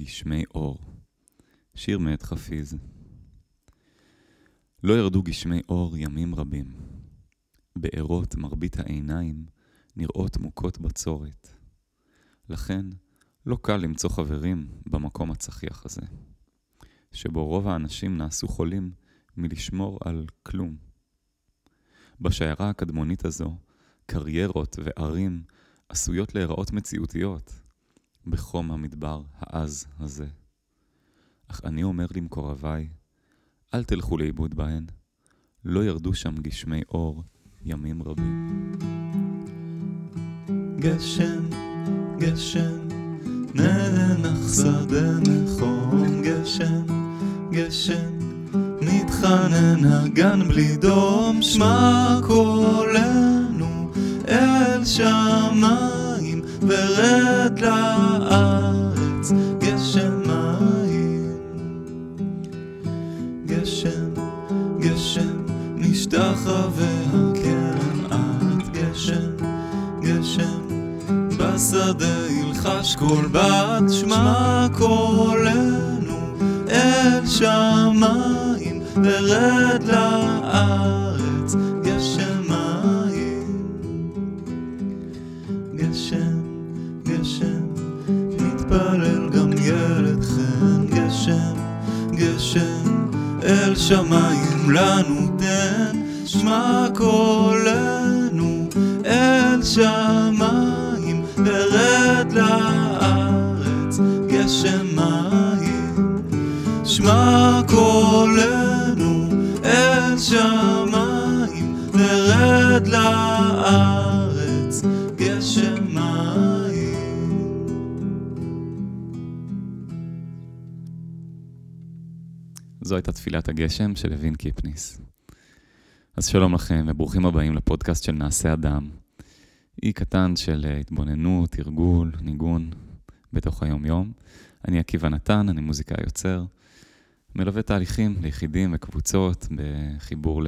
גשמי אור, שיר מאת חפיז. לא ירדו גשמי אור ימים רבים. בארות מרבית העיניים נראות מוכות בצורת. לכן לא קל למצוא חברים במקום הצחיח הזה, שבו רוב האנשים נעשו חולים מלשמור על כלום. בשיירה הקדמונית הזו, קריירות וערים עשויות להיראות מציאותיות בחום המדבר העז הזה. אך אני אומר למקורביי, אל תלכו לאיבוד בהן, לא ירדו שם גשמי אור ימים רבים. גשם, גשם, נלנך שדה נכון. גשם, גשם, נתחנן הגן בלי דום. שמע קולנו אל שמיים ורד לארץ גשם מים. גשם, גשם, נשתחה והקרן עד. גשם, גשם, בשדה ילחש כל בת. שמע קולנו אל שמיים ורד לארץ גשם מים. גשם, גשם, נתפלל גם ילד חן. גשם, גשם, אל שמיים לנו תן. שמע קולנו אל שמיים ורד לארץ גשם מים. שמע קולנו שמיים ורד לארץ גשם מים. זו הייתה תפילת הגשם של לוין קיפניס. אז שלום לכם וברוכים הבאים לפודקאסט של נעשה אדם. אי קטן של התבוננות, תרגול, ניגון בתוך היום יום. אני עקיבא נתן, אני מוזיקאי יוצר. מלווה תהליכים ליחידים וקבוצות בחיבור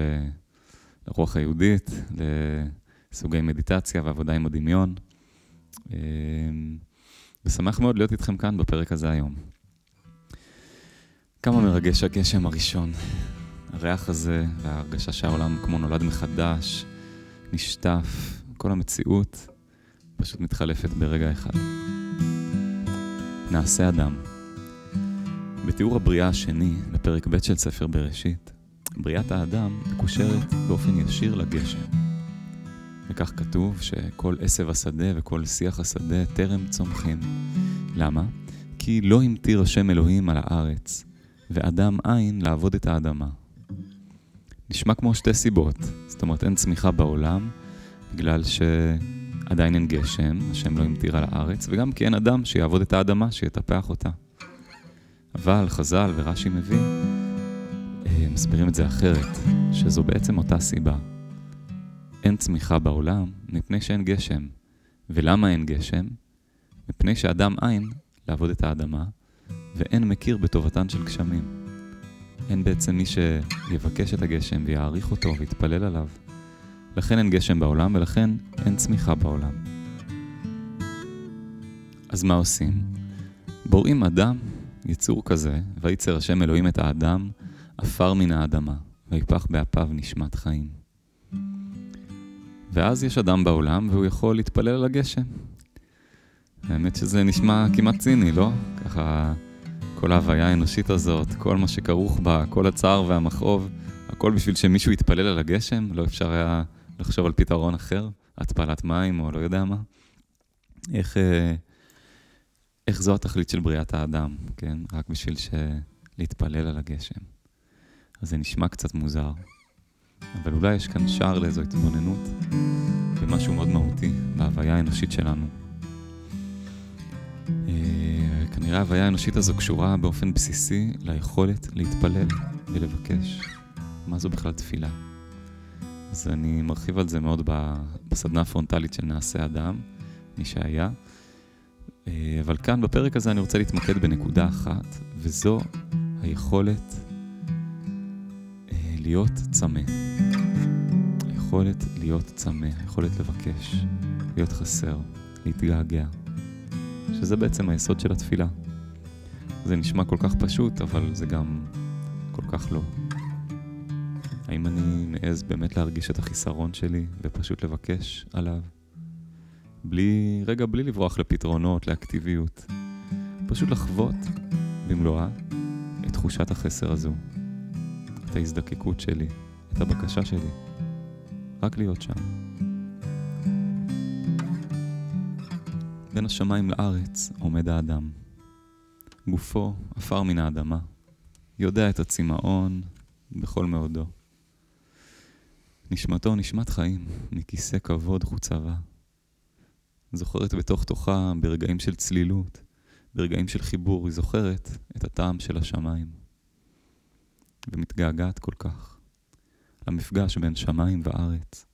לרוח היהודית, לסוגי מדיטציה ועבודה עם הדמיון. ושמח מאוד להיות איתכם כאן בפרק הזה היום. כמה מרגש הגשם הראשון. הריח הזה וההרגשה שהעולם כמו נולד מחדש, נשטף, כל המציאות פשוט מתחלפת ברגע אחד. נעשה אדם. בתיאור הבריאה השני, בפרק ב' של ספר בראשית, בריאת האדם מקושרת באופן ישיר לגשם. וכך כתוב שכל עשב השדה וכל שיח השדה טרם צומחים. למה? כי לא המטיר השם אלוהים על הארץ, ואדם אין לעבוד את האדמה. נשמע כמו שתי סיבות, זאת אומרת אין צמיחה בעולם, בגלל שעדיין אין גשם, השם לא המטיר על הארץ, וגם כי אין אדם שיעבוד את האדמה, שיטפח אותה. אבל חז"ל ורש"י מביא, מסבירים את זה אחרת, שזו בעצם אותה סיבה. אין צמיחה בעולם מפני שאין גשם. ולמה אין גשם? מפני שאדם אין לעבוד את האדמה, ואין מכיר בטובתן של גשמים. אין בעצם מי שיבקש את הגשם ויעריך אותו ויתפלל עליו. לכן אין גשם בעולם ולכן אין צמיחה בעולם. אז מה עושים? בוראים אדם, יצור כזה, ויצר השם אלוהים את האדם, אפר מן האדמה, ויפח באפיו נשמת חיים. ואז יש אדם בעולם, והוא יכול להתפלל על הגשם. האמת שזה נשמע כמעט ציני, לא? ככה, כל ההוויה האנושית הזאת, כל מה שכרוך בה, כל הצער והמכאוב, הכל בשביל שמישהו יתפלל על הגשם, לא אפשר היה לחשוב על פתרון אחר, התפלת מים או לא יודע מה. איך זו התכלית של בריאת האדם, כן? רק בשביל להתפלל על הגשם. אז זה נשמע קצת מוזר. אבל אולי יש כאן שער לאיזו התבוננות, ומשהו מאוד מהותי בהוויה האנושית שלנו. כנראה ההוויה האנושית הזו קשורה באופן בסיסי ליכולת להתפלל ולבקש. מה זו בכלל תפילה? אז אני מרחיב על זה מאוד בסדנה הפרונטלית של נעשה אדם, מי שהיה. אבל כאן בפרק הזה אני רוצה להתמקד בנקודה אחת, וזו היכולת להיות צמא. היכולת להיות צמא, היכולת לבקש, להיות חסר, להתגעגע. שזה בעצם היסוד של התפילה. זה נשמע כל כך פשוט, אבל זה גם כל כך לא. האם אני מעז באמת להרגיש את החיסרון שלי ופשוט לבקש עליו? בלי לברוח לפתרונות, לאקטיביות. פשוט לחוות במלואה את תחושת החסר הזו, את ההזדקקות שלי, את הבקשה שלי. רק להיות שם. בין השמיים לארץ עומד האדם. גופו אפר מן האדמה, יודע את הצימאון בכל מאודו. נשמתו נשמת חיים, מכיסא כבוד חוצבה. זוכרת בתוך תוכה ברגעים של צלילות, ברגעים של חיבור, היא זוכרת את הטעם של השמיים. ומתגעגעת כל כך, למפגש בין שמיים וארץ.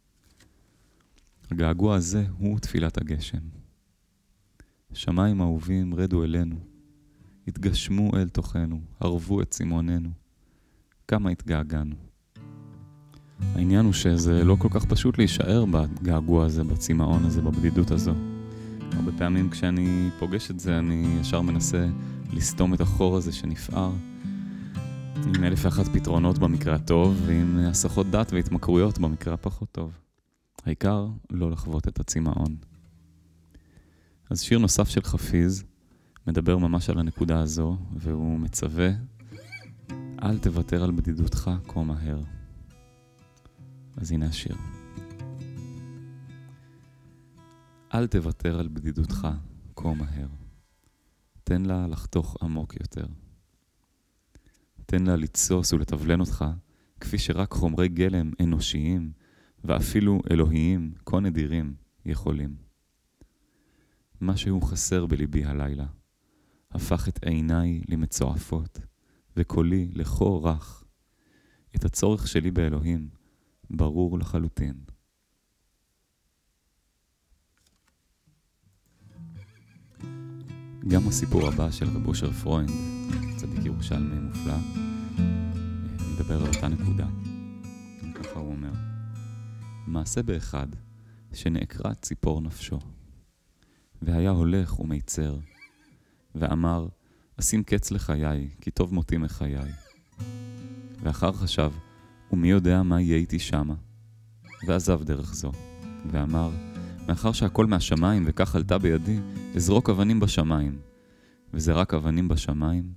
הגעגוע הזה הוא תפילת הגשם. שמיים אהובים רדו אלינו, התגשמו אל תוכנו, ערבו את צימוננו. כמה התגעגענו. העניין הוא שזה לא כל כך פשוט להישאר בגעגוע הזה, בצימאון הזה, בבדידות הזו. הרבה פעמים כשאני פוגש את זה, אני ישר מנסה לסתום את החור הזה שנפער, עם 1001 פתרונות במקרה הטוב, ועם הסחות דת והתמכרויות במקרה הפחות טוב. העיקר לא לחוות את הצימאון. אז שיר נוסף של חפיז מדבר ממש על הנקודה הזו, והוא מצווה, אל תוותר על בדידותך כה מהר. אז הנה השיר. אל תוותר על בדידותך כה מהר. תן לה לחתוך עמוק יותר. תן לה לצוס ולתבלן אותך, כפי שרק חומרי גלם אנושיים, ואפילו אלוהיים, כה נדירים, יכולים. משהו חסר בליבי הלילה, הפך את עיניי למצועפות, וקולי לחור רך. את הצורך שלי באלוהים, ברור לחלוטין. גם הסיפור הבא של רבושר פרוינד, צדיק ירושלמי מופלא, מדבר על אותה נקודה. ככה הוא אומר, מעשה באחד שנעקרה ציפור נפשו, והיה הולך ומיצר, ואמר, אשים קץ לחיי, כי טוב מותי מחיי. ואחר חשב, ומי יודע מה יהיה איתי שמה? ועזב דרך זו, ואמר, מאחר שהכל מהשמיים וכך עלתה בידי, אזרוק אבנים בשמיים. וזרק אבנים בשמיים,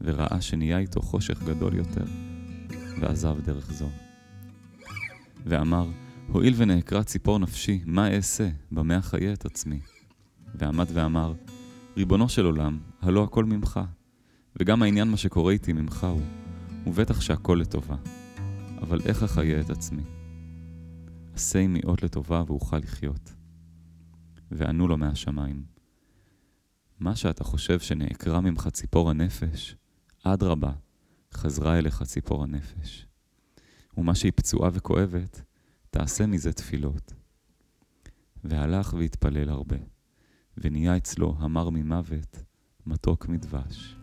וראה שנהיה איתו חושך גדול יותר, ועזב דרך זו. ואמר, הועיל ונעקרה ציפור נפשי, מה אעשה? במה אחיה את עצמי? ועמד ואמר, ריבונו של עולם, הלא הכל ממך, וגם העניין מה שקורה איתי ממך הוא, ובטח שהכל לטובה. אבל איך אחיה את עצמי? עשה עם מיעוט לטובה ואוכל לחיות. וענו לו מהשמיים. מה שאתה חושב שנעקרה ממך ציפור הנפש, עד רבה חזרה אליך ציפור הנפש. ומה שהיא פצועה וכואבת, תעשה מזה תפילות. והלך והתפלל הרבה, ונהיה אצלו המר ממוות, מתוק מדבש.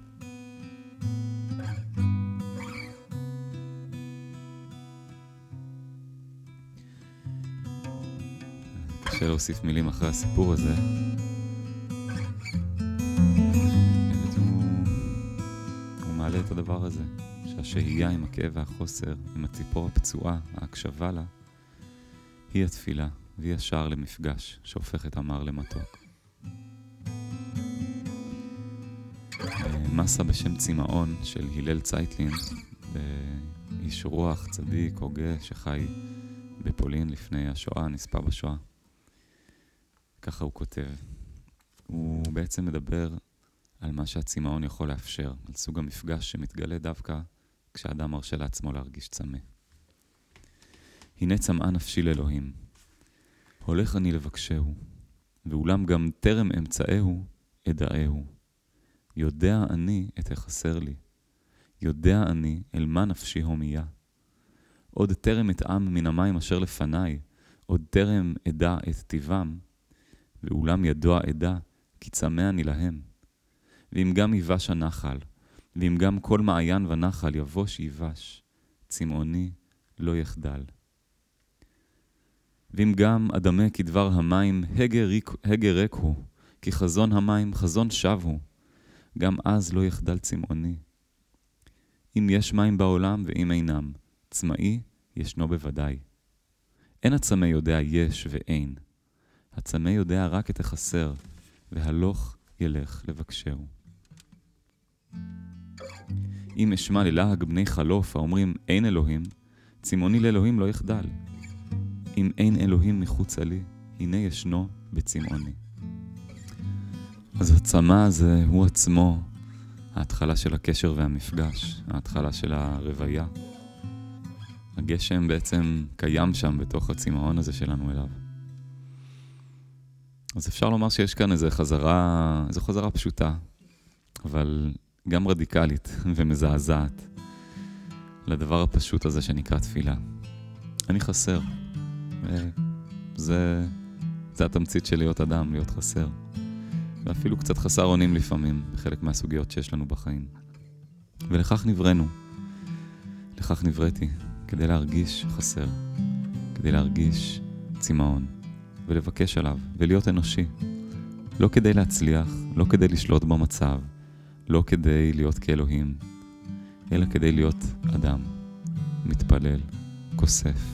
קשה להוסיף מילים אחרי הסיפור הזה. הוא מעלה את הדבר הזה, שהשהייה עם הכאב והחוסר, עם הציפור הפצועה, ההקשבה לה, היא התפילה, והיא השער למפגש שהופך את המר למתוק. מסה בשם צימאון של הלל צייטלין, איש רוח, צדיק, הוגה, שחי בפולין לפני השואה, נספה בשואה. ככה הוא כותב. הוא בעצם מדבר על מה שהצימאון יכול לאפשר, על סוג המפגש שמתגלה דווקא כשאדם מרשה לעצמו להרגיש צמא. הנה צמאה נפשי לאלוהים. הולך אני לבקשהו, ואולם גם טרם אמצאהו, אדעהו. יודע אני את החסר לי, יודע אני אל מה נפשי הומיה. עוד טרם אטעם מן המים אשר לפניי, עוד טרם אדע את טיבם, ואולם ידוע אדע, כי צמא אני להם. ואם גם יבש הנחל, ואם גם כל מעיין ונחל יבוש יבש, צמאוני לא יחדל. ואם גם אדמה כדבר המים, הגה ריק הוא, כי חזון המים חזון שב הוא. גם אז לא יחדל צמאוני. אם יש מים בעולם ואם אינם, צמאי ישנו בוודאי. אין הצמא יודע יש ואין. הצמא יודע רק את החסר, והלוך ילך לבקשהו. אם אשמע ללהג בני חלוף האומרים אין אלוהים, צמאוני לאלוהים לא יחדל. אם אין אלוהים מחוץ עלי, הנה ישנו בצמאוני. אז הצמא הזה הוא עצמו, ההתחלה של הקשר והמפגש, ההתחלה של הרוויה. הגשם בעצם קיים שם בתוך הצמאון הזה שלנו אליו. אז אפשר לומר שיש כאן איזו חזרה פשוטה, אבל גם רדיקלית ומזעזעת, לדבר הפשוט הזה שנקרא תפילה. אני חסר. זה התמצית של להיות אדם, להיות חסר. ואפילו קצת חסר אונים לפעמים, בחלק מהסוגיות שיש לנו בחיים. ולכך נבראנו. לכך נבראתי, כדי להרגיש חסר. כדי להרגיש צמאון. ולבקש עליו, ולהיות אנושי. לא כדי להצליח, לא כדי לשלוט במצב, לא כדי להיות כאלוהים, אלא כדי להיות אדם, מתפלל, כוסף.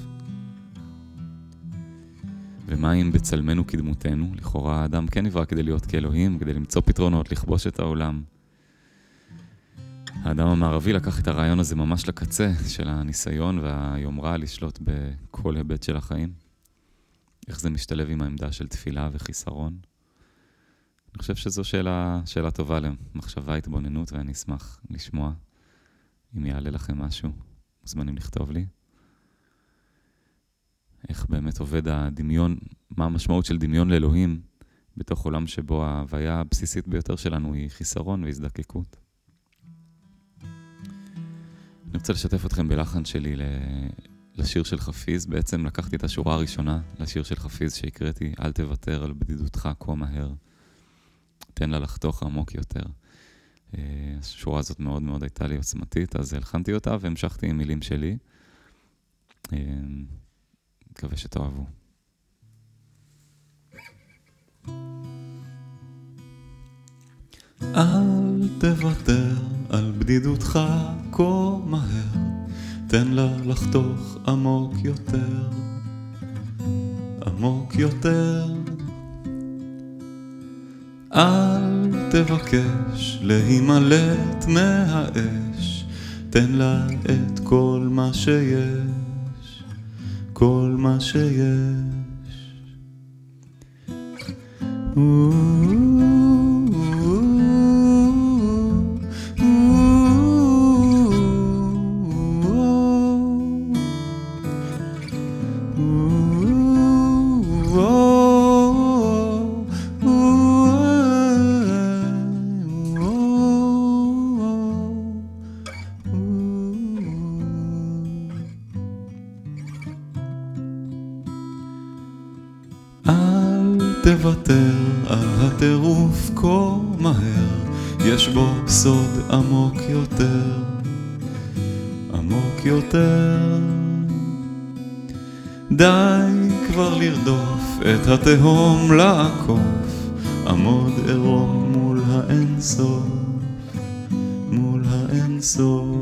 ומה אם בצלמנו כדמותנו? לכאורה האדם כן נברא כדי להיות כאלוהים, כדי למצוא פתרונות, לכבוש את העולם. האדם המערבי לקח את הרעיון הזה ממש לקצה של הניסיון והיומרה לשלוט בכל היבט של החיים. איך זה משתלב עם העמדה של תפילה וחיסרון? אני חושב שזו שאלה טובה למחשבה, התבוננות, ואני אשמח לשמוע. אם יעלה לכם משהו, מוזמנים לכתוב לי. איך באמת עובד הדמיון, מה המשמעות של דמיון לאלוהים בתוך עולם שבו ההוויה הבסיסית ביותר שלנו היא חיסרון והזדקקות. אני רוצה לשתף אתכם בלחן שלי לשיר של חפיז. בעצם לקחתי את השורה הראשונה לשיר של חפיז שהקראתי, אל תוותר על בדידותך כה מהר, תן לה לחתוך עמוק יותר. השורה הזאת מאוד מאוד הייתה לי עוצמתית, אז הלחנתי אותה והמשכתי עם מילים שלי. מקווה שתאהבו. אל תוותר על בדידותך כה מהר, תן לה לחתוך עמוק יותר, עמוק יותר. אל תבקש להימלט מהאש, תן לה את כל מה שיש, כל מה שיש. תוותר על הטירוף כה מהר, יש בו סוד עמוק יותר, עמוק יותר. די כבר לרדוף את התהום לעקוף, עמוד עירום מול האינסוף, מול האינסוף.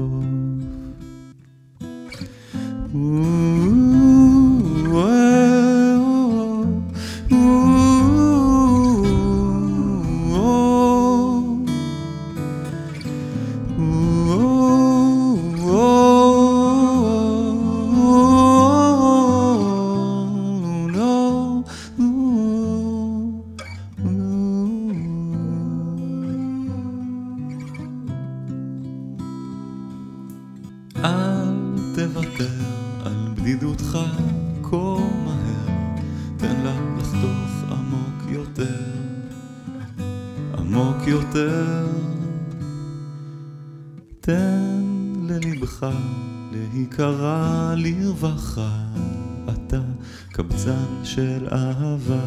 של אהבה.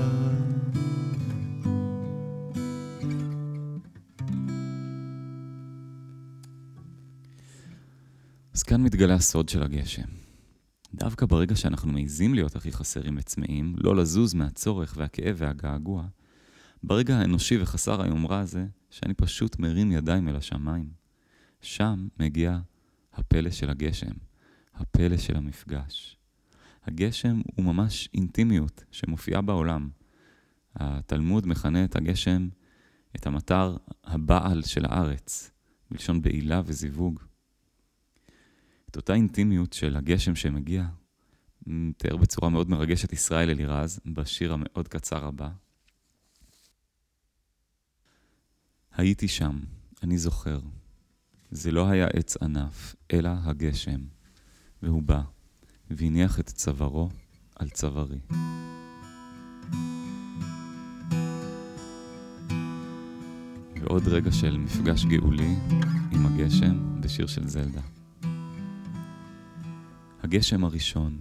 אז כאן מתגלה הסוד של הגשם. דווקא ברגע שאנחנו מעיזים להיות הכי חסרים וצמאים, לא לזוז מהצורך והכאב והגעגוע, ברגע האנושי וחסר היומרה הזה, שאני פשוט מרים ידיים אל השמיים. שם מגיע הפלא של הגשם, הפלא של המפגש. הגשם הוא ממש אינטימיות שמופיעה בעולם. התלמוד מכנה את הגשם, את המטר הבעל של הארץ, בלשון בעילה וזיווג. את אותה אינטימיות של הגשם שמגיע, מתאר בצורה מאוד מרגשת ישראל אלירז, בשיר המאוד קצר הבא. הייתי שם, אני זוכר. זה לא היה עץ ענף, אלא הגשם. והוא בא, והניח את צווארו על צווארי. ועוד רגע של מפגש גאולי עם הגשם בשיר של זלדה. הגשם הראשון,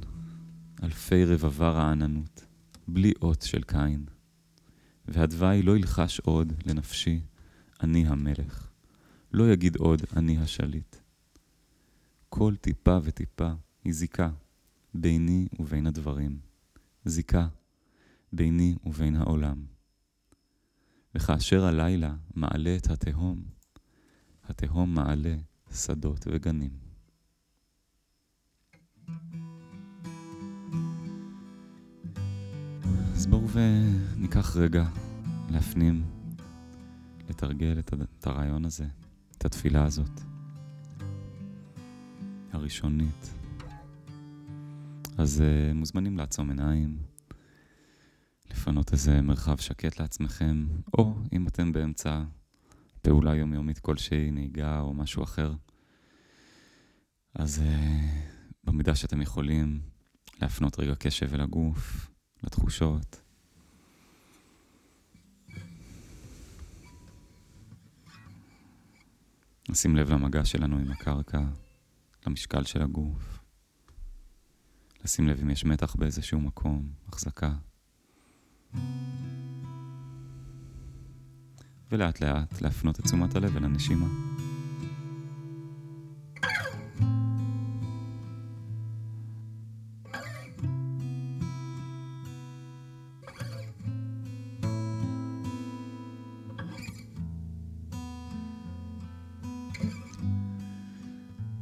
אלפי רבבה רעננות, בלי אות של קין. והדווי לא ילחש עוד לנפשי, אני המלך. לא יגיד עוד, אני השליט. כל טיפה וטיפה היא זיקה, ביני ובין הדברים. זיקה, ביני ובין העולם. וכאשר הלילה מעלה את התהום, התהום מעלה שדות וגנים. אז בואו וניקח רגע להפנים, לתרגל את הרעיון הזה, את התפילה הזאת, הראשונית. אז מוזמנים לעצום עיניים, לפנות איזה מרחב שקט לעצמכם, או אם אתם באמצע פעולה יומיומית כלשהי, נהיגה או משהו אחר, אז במידה שאתם יכולים להפנות רגע קשב אל הגוף, לתחושות. נשים לב למגע שלנו עם הקרקע, למשקל של הגוף. לשים לב אם יש מתח באיזשהו מקום, החזקה. ולאט לאט להפנות את תשומת הלב אל הנשימה.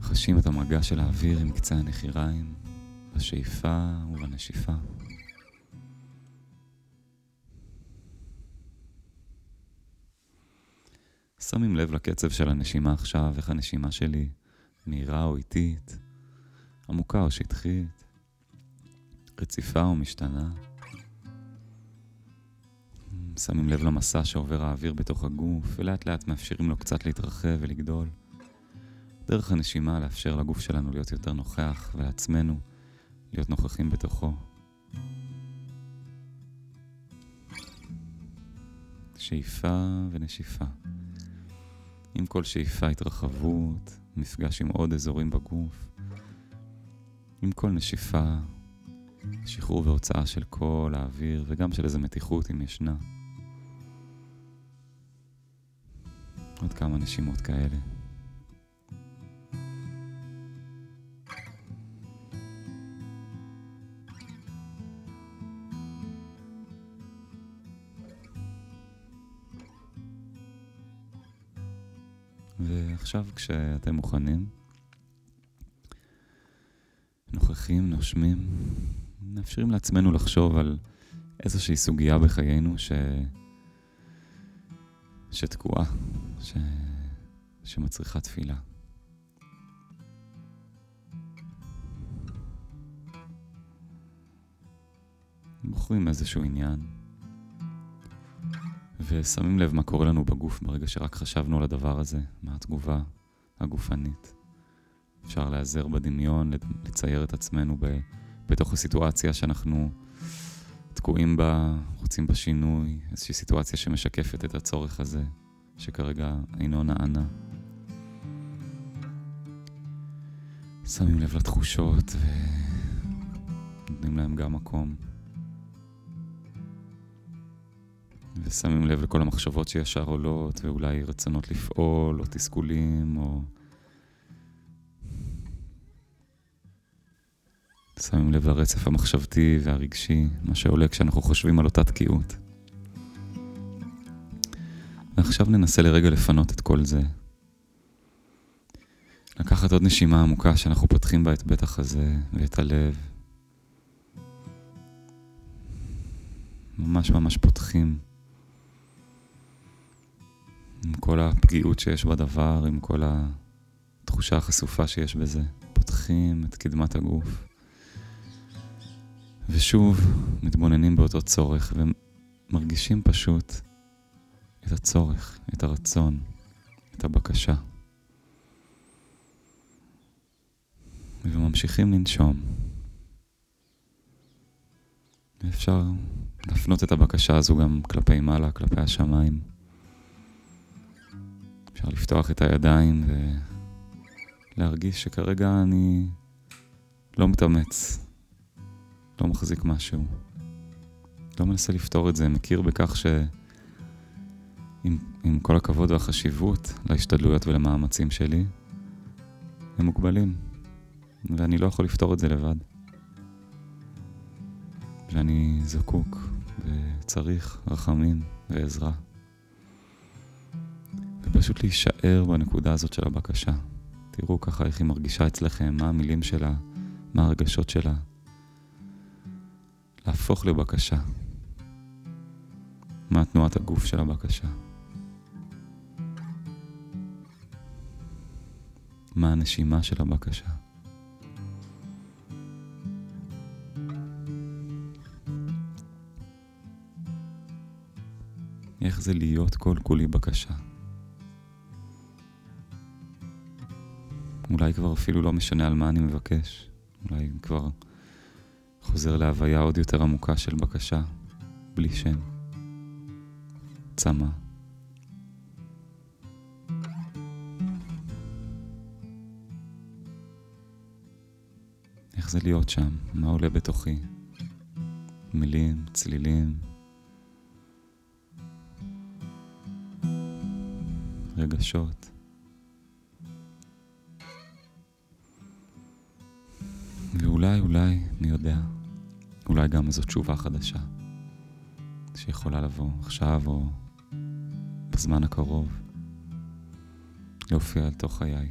חשים את המגע של האוויר עם קצה הנחיריים, בשאיפה ובנשיפה. שמים לב לקצב של הנשימה עכשיו, איך הנשימה שלי מהירה או איטית, עמוקה או שטחית, רציפה או משתנה. שמים לב למסע שעובר האוויר בתוך הגוף, ולאט לאט מאפשרים לו קצת להתרחב ולגדול. דרך הנשימה לאפשר לגוף שלנו להיות יותר נוכח, ולעצמנו להיות נוכחים בתוכו. שאיפה ונשיפה. עם כל שאיפה התרחבות, מפגש עם עוד אזורים בגוף. עם כל נשיפה, שחרור והוצאה של כל האוויר, וגם של איזו מתיחות אם ישנה. עוד כמה נשימות כאלה. ועכשיו כשאתם מוכנים, נוכחים, נושמים, נאפשרים לעצמנו לחשוב על איזושהי סוגיה בחיינו שתקועה, שמצריכה תפילה. בוחרים איזשהו עניין, ושמים לב מה קורה לנו בגוף ברגע שרק חשבנו על הדבר הזה, מה התגובה הגופנית. אפשר להיעזר בדמיון, לצייר את עצמנו בתוך הסיטואציה שאנחנו תקועים בה, רוצים בשינוי, איזושהי סיטואציה שמשקפת את הצורך הזה, שכרגע אינו נענה. שמים לב לתחושות ונותנים להם גם מקום. ושמים לב לכל המחשבות שישר עולות, ואולי רצונות לפעול, או תסכולים, או... שמים לב לרצף המחשבתי והרגשי, מה שעולה כשאנחנו חושבים על אותה תקיעות. ועכשיו ננסה לרגע לפנות את כל זה. לקחת עוד נשימה עמוקה שאנחנו פותחים בה את בית החזה ואת הלב. ממש ממש פותחים. עם כל הפגיעות שיש בדבר, עם כל התחושה החשופה שיש בזה. פותחים את קדמת הגוף. ושוב מתבוננים באותו צורך ומרגישים פשוט את הצורך, את הרצון, את הבקשה. וממשיכים לנשום. ואפשר להפנות את הבקשה הזו גם כלפי מעלה, כלפי השמיים. אפשר לפתוח את הידיים ולהרגיש שכרגע אני לא מתאמץ, לא מחזיק משהו. לא מנסה לפתור את זה, מכיר בכך ש... עם כל הכבוד והחשיבות להשתדלויות ולמאמצים שלי, הם מוגבלים. ואני לא יכול לפתור את זה לבד. ואני זקוק וצריך רחמים ועזרה. ופשוט להישאר בנקודה הזאת של הבקשה. תראו ככה איך היא מרגישה אצלכם, מה המילים שלה, מה הרגשות שלה. להפוך לבקשה. מה תנועת הגוף של הבקשה? מה הנשימה של הבקשה? איך זה להיות כל כולי בקשה? אולי כבר אפילו לא משנה על מה אני מבקש. אולי כבר חוזר להוויה עוד יותר עמוקה של בקשה, בלי שם. צמה. איך זה להיות שם? מה עולה בתוכי? מילים, צלילים. רגשות. ואולי, מי יודע, אולי גם זו תשובה חדשה שיכולה לבוא עכשיו או בזמן הקרוב להופיע לתוך חיי.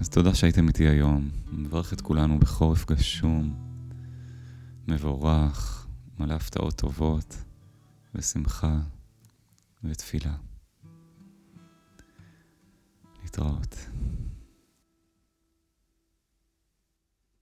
אז תודה שהייתם איתי היום. מברך את כולנו בחורף גשום, מבורך, מלא הפתעות טובות ושמחה ותפילה. להתראות.